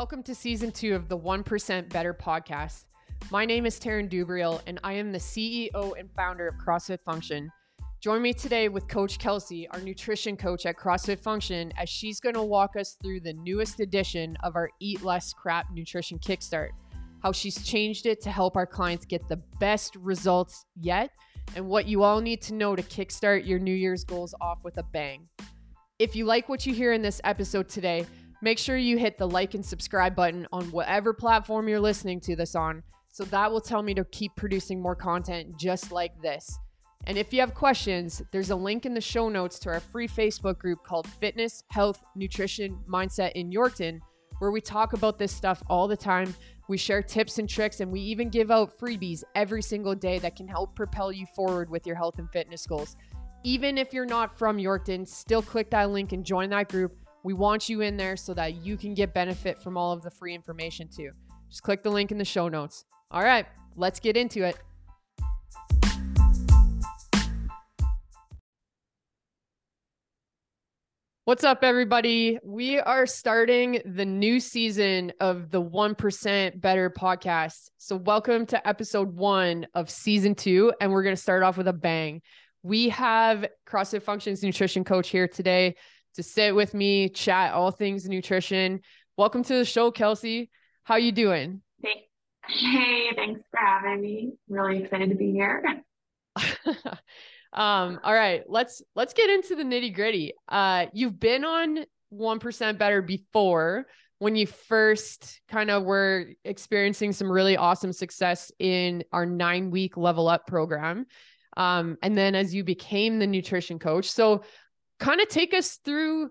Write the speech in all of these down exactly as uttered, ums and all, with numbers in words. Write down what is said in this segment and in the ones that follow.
Welcome to season two of the one percent Better podcast. My name is Taryn Dubriel, and I am the C E O and founder of CrossFit Function. Join me today with Coach Kelsey, our nutrition coach at CrossFit Function, as she's going to walk us through the newest edition of our Eat Less Crap Nutrition Kickstart, how she's changed it to help our clients get the best results yet, and what you all need to know to kickstart your New Year's goals off with a bang. If you like what you hear in this episode today, make sure you hit the like and subscribe button on whatever platform you're listening to this on, so that will tell me to keep producing more content just like this. And if you have questions, there's a link in the show notes to our free Facebook group called Fitness, Health, Nutrition, Mindset in Yorkton, where we talk about this stuff all the time. We share tips and tricks, and we even give out freebies every single day that can help propel you forward with your health and fitness goals. Even if you're not from Yorkton, still click that link and join that group. We want you in there so that you can get benefit from all of the free information too. Just click the link in the show notes. All right, let's get into it. What's up, everybody? We are starting the new season of the one percent Better podcast. So welcome to episode one of season two, and we're going to start off with a bang. We have CrossFit Function's nutrition coach here today to sit with me, chat all things nutrition. Welcome to the show, Kelsey. How you doing? Thanks. Hey, thanks for having me. Really excited to be here. Um, all right, let's, let's get into the nitty gritty. Uh, you've been on one percent Better before when you first kind of were experiencing some really awesome success in our nine week level up program. Um, and then as you became the nutrition coach, so kind of take us through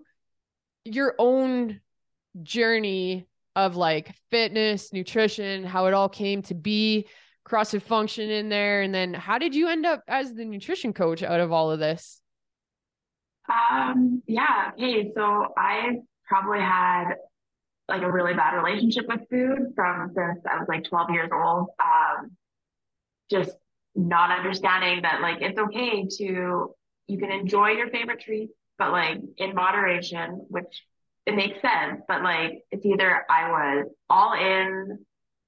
your own journey of like fitness, nutrition, how it all came to be, CrossFit Function in there. And then how did you end up as the nutrition coach out of all of this? Um, yeah. Hey, so I probably had like a really bad relationship with food from since I was like twelve years old. Um, just not understanding that like, it's okay to, you can enjoy your favorite treats, but like in moderation, which it makes sense, but like, it's either I was all in,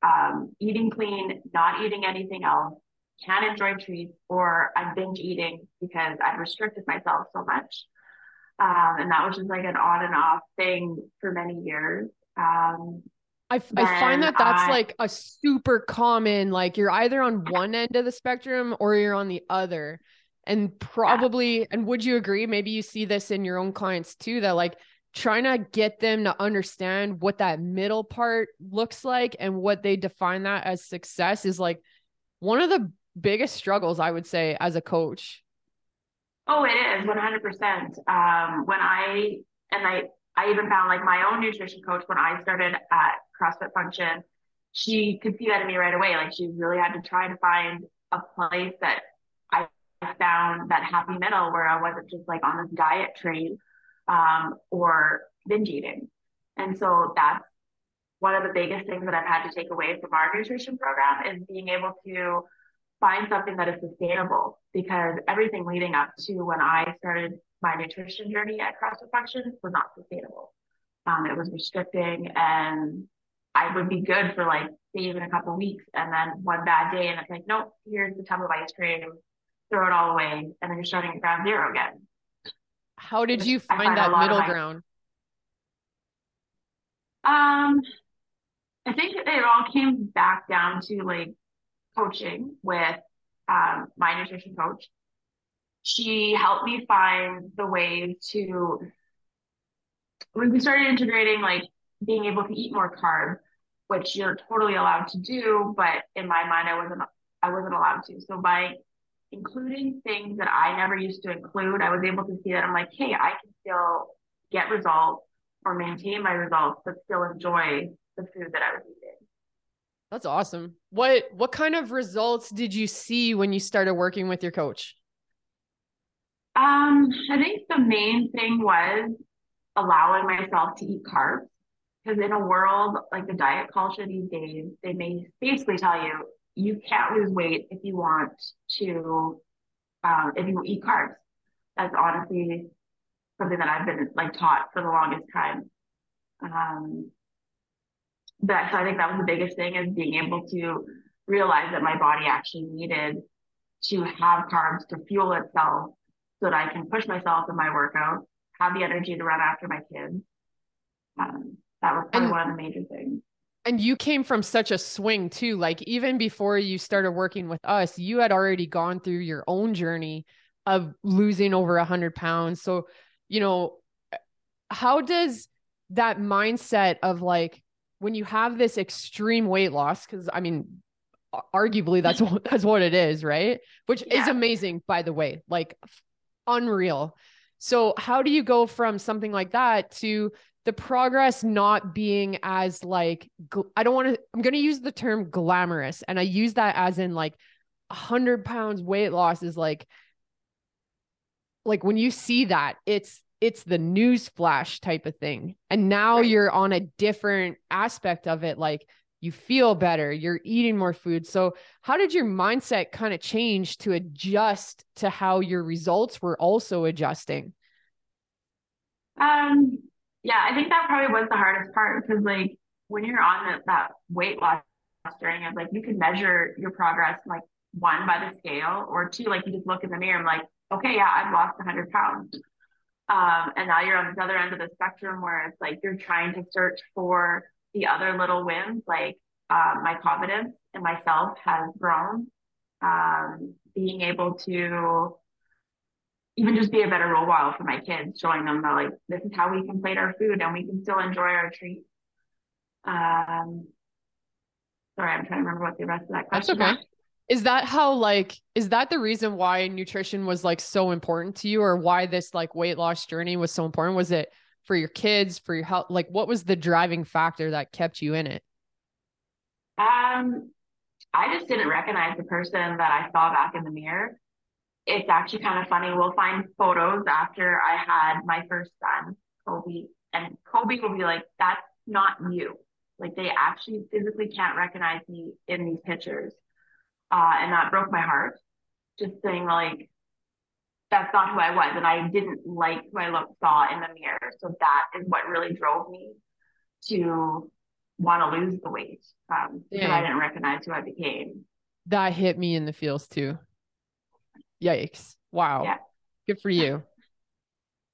Um, eating clean, not eating anything else, can't enjoy treats, or I'm binge eating because I've restricted myself so much. Um, and that was just like an on and off thing for many years. Um, I, I find that that's I, like a super common, like you're either on one end of the spectrum or you're on the other. And probably, yeah. And would you agree? Maybe you see this in your own clients too, that like, trying to get them to understand what that middle part looks like and what they define that as success is like one of the biggest struggles, I would say, as a coach. Oh, it is one hundred percent. Um, when I, and I, I even found like my own nutrition coach when I started at CrossFit Function, she could see that in me right away. Like she really had to try to find a place that I found that happy middle where I wasn't just like on this diet train. Um, or binge eating. And so that's one of the biggest things that I've had to take away from our nutrition program is being able to find something that is sustainable, because everything leading up to when I started my nutrition journey at CrossFit Function was not sustainable. Um, it was restricting, and I would be good for like even a couple of weeks, and then one bad day and it's like, nope, here's the tub of ice cream, throw it all away, and then you're starting at ground zero again. How did you find, find that middle my, ground? Um, I think it all came back down to like coaching with um, my nutrition coach. She helped me find the way to, when we started integrating, like being able to eat more carbs, which you're totally allowed to do, but in my mind, I wasn't, I wasn't allowed to. So by including things that I never used to include, I was able to see that I'm like, hey, I can still get results or maintain my results, but still enjoy the food that I was eating. That's awesome. What, what kind of results did you see when you started working with your coach? Um, I think the main thing was allowing myself to eat carbs, because in a world like the diet culture these days, they may basically tell you, you can't lose weight if you want to, um, if you eat carbs. That's honestly something that I've been like taught for the longest time. Um, that, so I think that was the biggest thing, is being able to realize that my body actually needed to have carbs to fuel itself so that I can push myself in my workout, have the energy to run after my kids. Um, that was probably and, one of the major things. And you came from such a swing too. Like even before you started working with us, you had already gone through your own journey of losing over a hundred pounds. So, you know, how does that mindset of like, when you have this extreme weight loss, cause I mean, arguably that's what, that's what it is. Right. Which yeah. is amazing, by the way, like unreal. So how do you go from something like that to the progress not being as like, I don't want to, I'm going to use the term glamorous. And I use that as in like a hundred pounds weight loss is like, like when you see that it's, it's the news flash type of thing. And now right. you're on a different aspect of it. Like you feel better, you're eating more food. So how did your mindset kind of change to adjust to how your results were also adjusting? Um, Yeah, I think that probably was the hardest part, because like when you're on the, that weight loss journey, of like you can measure your progress, like one by the scale, or two, like you just look in the mirror and like, okay, yeah, I've lost one hundred pounds. Um, and now you're on this other end of the spectrum where it's like you're trying to search for the other little wins, like uh, my confidence in myself has grown. Um, being able to even just be a better role model for my kids, showing them that like, this is how we can plate our food and we can still enjoy our treats. Um, sorry, I'm trying to remember what the rest of that question was. That's okay. Is that how, like, is that the reason why nutrition was like so important to you, or why this like weight loss journey was so important? Was it for your kids, for your health? Like what was the driving factor that kept you in it? Um, I just didn't recognize the person that I saw back in the mirror. It's actually kind of funny. We'll find photos after I had my first son, Kobe, and Kobe will be like, that's not you. Like they actually physically can't recognize me in these pictures. Uh, and that broke my heart. Just saying like, that's not who I was. And I didn't like who I looked, saw in the mirror. So that is what really drove me to want to lose the weight. Um, yeah. Because I didn't recognize who I became. That hit me in the feels too. Yikes. Wow. Yeah. Good for you.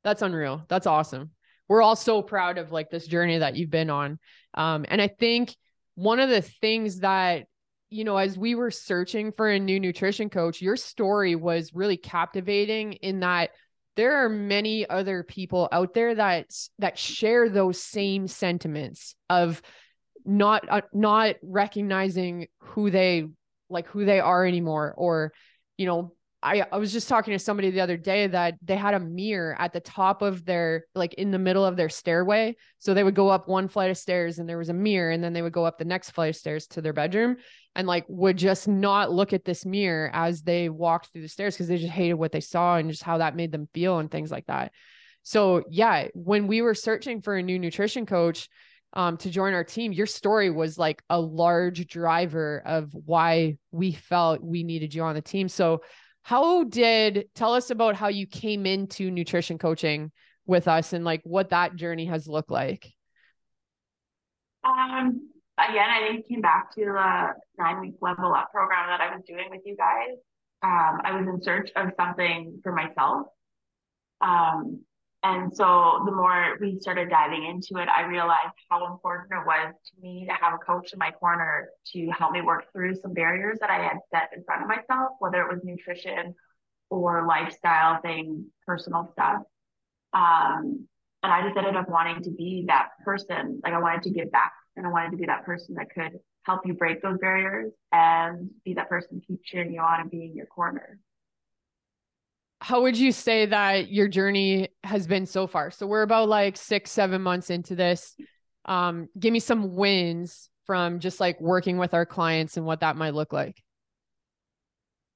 That's unreal. That's awesome. We're all so proud of like this journey that you've been on. Um, and I think one of the things that, you know, as we were searching for a new nutrition coach, your story was really captivating in that there are many other people out there that, that share those same sentiments of not, uh, not recognizing who they, like who they are anymore, or, you know, I, I was just talking to somebody the other day that they had a mirror at the top of their, like in the middle of their stairway. So they would go up one flight of stairs and there was a mirror, and then they would go up the next flight of stairs to their bedroom, and like would just not look at this mirror as they walked through the stairs, because they just hated what they saw and just how that made them feel and things like that. So yeah, when we were searching for a new nutrition coach um, to join our team, your story was like a large driver of why we felt we needed you on the team. So How did, tell us about how you came into nutrition coaching with us and like what that journey has looked like. Um, again, I think it came back to the nine week level up program that I was doing with you guys. Um, I was in search of something for myself. Um, and so the more we started diving into it, I realized how important it was to me to have a coach in my corner to help me work through some barriers that I had set in front of myself, whether it was nutrition or lifestyle things, personal stuff. Um, and I just ended up wanting to be that person. Like I wanted to give back, and I wanted to be that person that could help you break those barriers and be that person keep cheering you on and be in your corner. How would you say that your journey has been so far? So we're about like six, seven months into this. Um, give me some wins from just like working with our clients and what that might look like.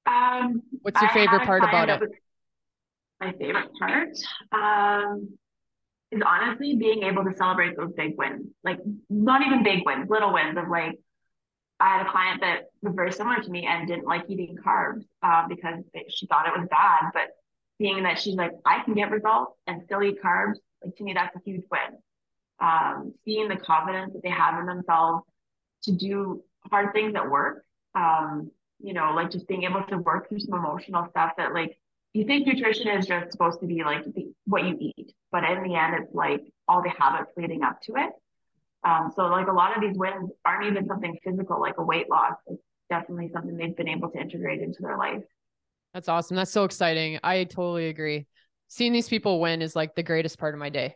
Um, What's your favorite part about it? My favorite part um, is honestly being able to celebrate those big wins. Like not even big wins, little wins of like, I had a client that was very similar to me and didn't like eating carbs uh, because it, she thought it was bad, but seeing that she's like, I can get results and still eat carbs, like to me, that's a huge win. um, seeing the confidence that they have in themselves to do hard things at work. Um, you know, like just being able to work through some emotional stuff that, like, you think nutrition is just supposed to be like the, what you eat, but in the end, it's like all the habits leading up to it. Um, so like a lot of these wins aren't even something physical, like a weight loss. It's definitely something they've been able to integrate into their life. That's awesome. That's so exciting. I totally agree. Seeing these people win is like the greatest part of my day.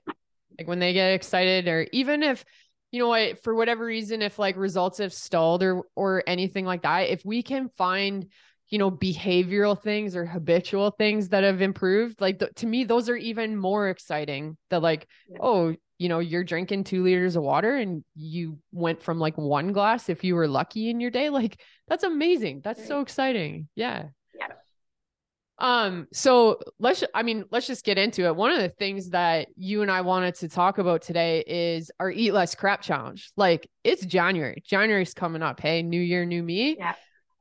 Like when they get excited, or even if, you know what, for whatever reason, if like results have stalled or, or anything like that, if we can find, you know, behavioral things or habitual things that have improved, like th- to me, those are even more exciting. That like, yeah. Oh, you know, you're drinking two liters of water and you went from like one glass, if you were lucky in your day, like that's amazing. That's right. So exciting. Yeah. Yeah. Um, so let's, I mean, let's just get into it. One of the things that you and I wanted to talk about today is our Eat Less Crap Challenge. Like it's January, January's coming up. Hey, new year, new me. Yeah.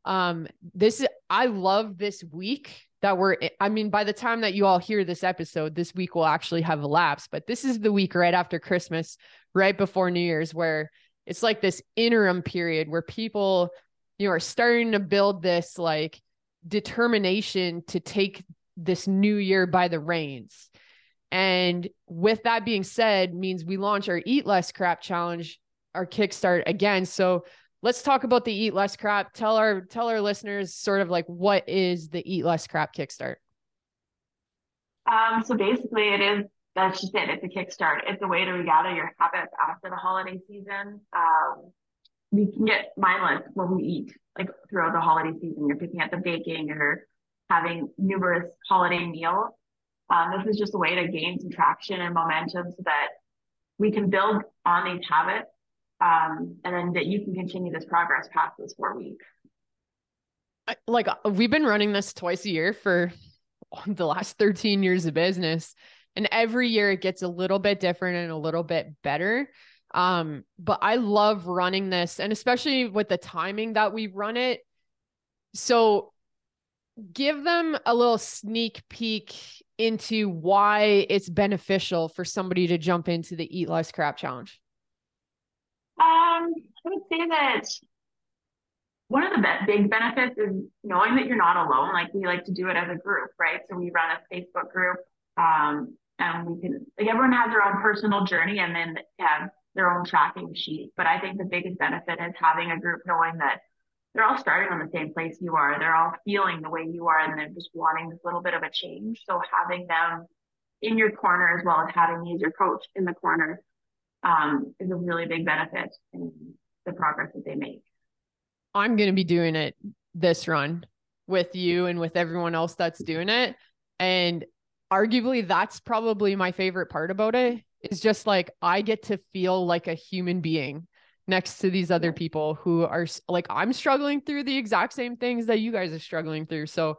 Um, this is, I love this week that we're, I mean, by the time that you all hear this episode, this week will actually have elapsed, but this is the week right after Christmas, right before New Year's, where it's like this interim period where people, you know, are starting to build this like determination to take this new year by the reins. And with that being said, means we launch our Eat Less Crap Challenge, our Kickstart again. So let's talk about the Eat Less Crap. Tell our, tell our listeners sort of like, what is the Eat Less Crap Kickstart? Um, so basically it is, that's just it. It's a kickstart. It's a way to regather your habits after the holiday season. Um, we can get mindless when we eat, like throughout the holiday season. You're picking up the baking or having numerous holiday meals. Um, this is just a way to gain some traction and momentum so that we can build on these habits. Um, and then that you can continue this progress past this four weeks. Like we've been running this twice a year for the last thirteen years of business, and every year it gets a little bit different and a little bit better. Um, but I love running this, and especially with the timing that we run it. So give them a little sneak peek into why it's beneficial for somebody to jump into the Eat Less Crap Challenge. Um, I would say that one of the be- big benefits is knowing that you're not alone. Like we like to do it as a group, right? So we run a Facebook group, um, and we can, like everyone has their own personal journey and then have their own tracking sheet. But I think the biggest benefit is having a group, knowing that they're all starting on the same place you are. They're all feeling the way you are, and they're just wanting this little bit of a change. So having them in your corner, as well as having you as your coach in the corner, Um, is a really big benefit in the progress that they make. I'm going to be doing it this run with you and with everyone else that's doing it. And arguably that's probably my favorite part about it, is just like, I get to feel like a human being next to these other people who are like, I'm struggling through the exact same things that you guys are struggling through. So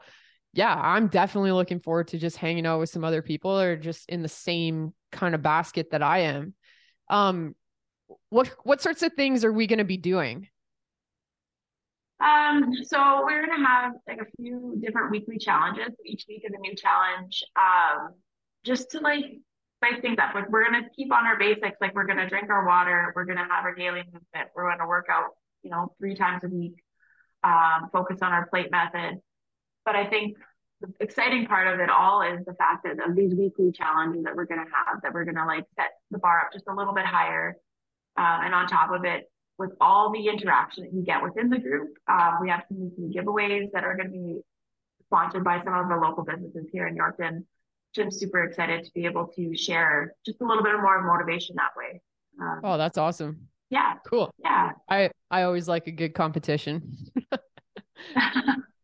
yeah, I'm definitely looking forward to just hanging out with some other people or just in the same kind of basket that I am. Um, what, what sorts of things are we going to be doing? Um, so we're going to have like a few different weekly challenges. Each week is a new challenge. Um, just to like spice things up. Like we're going to keep on our basics. Like we're going to drink our water. We're going to have our daily movement. We're going to work out, you know, three times a week, um, focus on our plate method. But I think the exciting part of it all is the fact that of these weekly challenges that we're going to have, that we're going to like set the bar up just a little bit higher. Um, and on top of it, with all the interaction that you get within the group, um, we have some weekly giveaways that are going to be sponsored by some of the local businesses here in Yorkton. So I'm super excited to be able to share just a little bit more of motivation that way. Um, oh, that's awesome. Yeah. Cool. Yeah. I, I always like a good competition.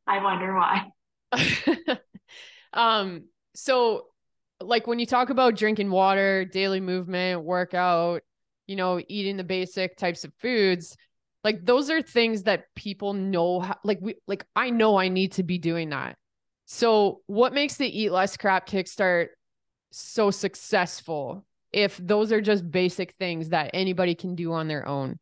I wonder why. um, so like when you talk about drinking water, daily movement, workout, you know, eating the basic types of foods, like those are things that people know, how, like we, like I know I need to be doing that. So what makes the Eat Less Crap Kickstart so successful if those are just basic things that anybody can do on their own?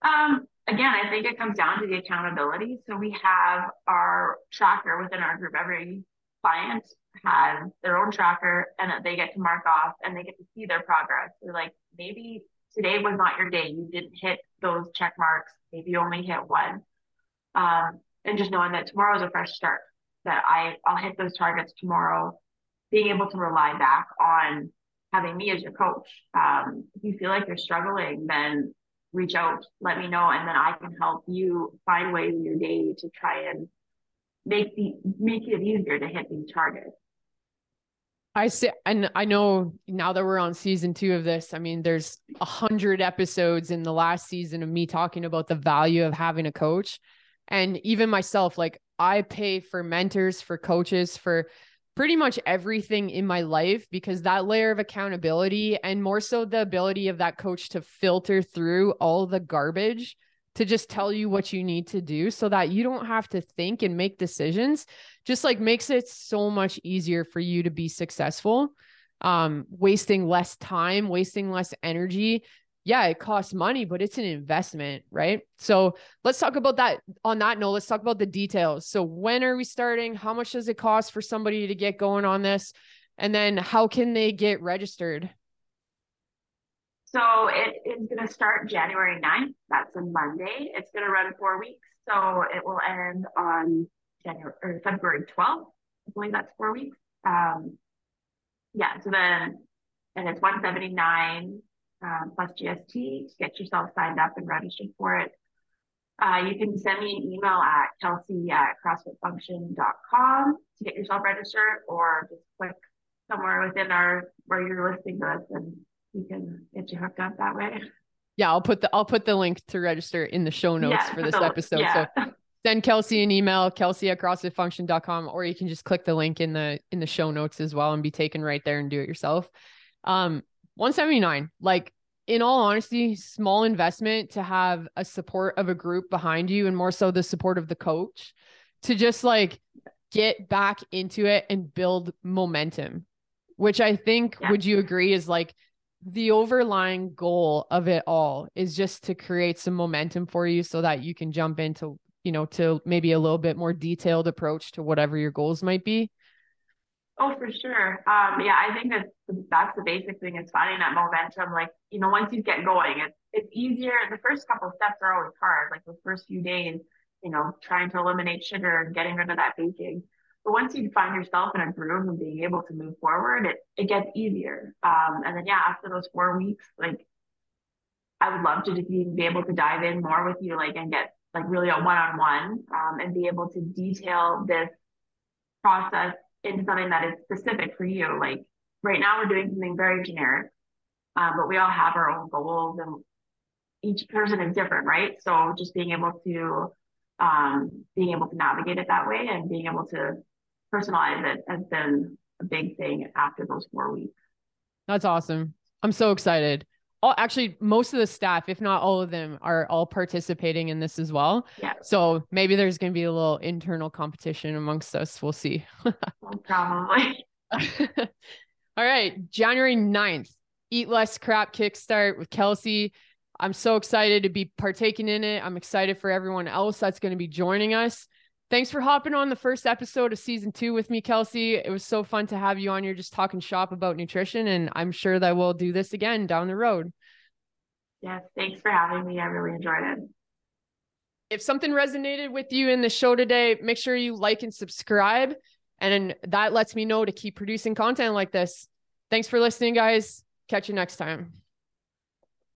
Um, Again, I think it comes down to the accountability. So we have our tracker within our group every client has their own tracker and they get to mark off and they get to see their progress. They're like, maybe today was not your day. You didn't hit those check marks. Maybe you only hit one. Um, and just knowing that tomorrow is a fresh start, that I, I'll hit those targets tomorrow, being able to rely back on having me as your coach. Um, if you feel like you're struggling, then reach out, let me know, and then I can help you find ways in your day to try and make the make it easier to hit these targets. I say, and I know now that we're on season two of this, I mean, there's a hundred episodes in the last season of me talking about the value of having a coach. And even myself, like, I pay for mentors, for coaches, for pretty much everything in my life, because that layer of accountability, and more so the ability of that coach to filter through all the garbage to just tell you what you need to do so that you don't have to think and make decisions, just like makes it so much easier for you to be successful, um, wasting less time, wasting less energy. Yeah, it costs money, but it's an investment, right? So let's talk about that. On that note, let's talk about the details. So when are we starting? How much does it cost for somebody to get going on this? And then how can they get registered? So it is going to start January ninth. That's a Monday. It's going to run four weeks. So it will end on January or February twelfth. I believe that's four weeks. Um, yeah. So then, and it's one seventy-nine. Um, plus G S T to get yourself signed up and registered for it. Uh, you can send me an email at Kelsey at CrossFit Function dot com to get yourself registered, or just click somewhere within our where you're listening to us, and you can get you hooked up that way. Yeah, I'll put the I'll put the link to register in the show notes yeah, for this so, episode. Yeah. So send Kelsey an email, Kelsey at CrossFit Function dot com, or you can just click the link in the in the show notes as well and be taken right there and do it yourself. Um, one seventy-nine, like, in all honesty, small investment to have a support of a group behind you, and more so the support of the coach to just like get back into it and build momentum, which I think, yeah. would you agree, is like the overlying goal of it all, is just to create some momentum for you so that you can jump into, you know, to maybe a little bit more detailed approach to whatever your goals might be. Oh, for sure. Um, yeah, I think that's the, that's the basic thing, is finding that momentum. Like, you know, once you get going, it's, it's easier. The first couple of steps are always hard, like the first few days, you know, trying to eliminate sugar and getting rid of that baking. But once you find yourself in a groove and being able to move forward, it, it gets easier. Um, and then, yeah, after those four weeks, like, I would love to just be, be able to dive in more with you, like, and get like really a one-on-one, um, and be able to detail this process into something that is specific for you. Like, right now we're doing something very generic, um, but we all have our own goals and each person is different, right? So just being able to um, being able to navigate it that way and being able to personalize it has been a big thing after those four weeks. That's awesome. I'm so excited. All, actually, most of the staff, if not all of them, are all participating in this as well. Yeah. So maybe there's going to be a little internal competition amongst us. We'll see. Probably. All right. January ninth, Eat Less Crap Kickstart with Kelsey. I'm so excited to be partaking in it. I'm excited for everyone else that's going to be joining us. Thanks for hopping on the first episode of season two with me, Kelsey. It was so fun to have you on here just talking shop about nutrition, and I'm sure that we'll do this again down the road. Yes, thanks for having me. I really enjoyed it. If something resonated with you in the show today, make sure you like and subscribe, and that lets me know to keep producing content like this. Thanks for listening, guys. Catch you next time.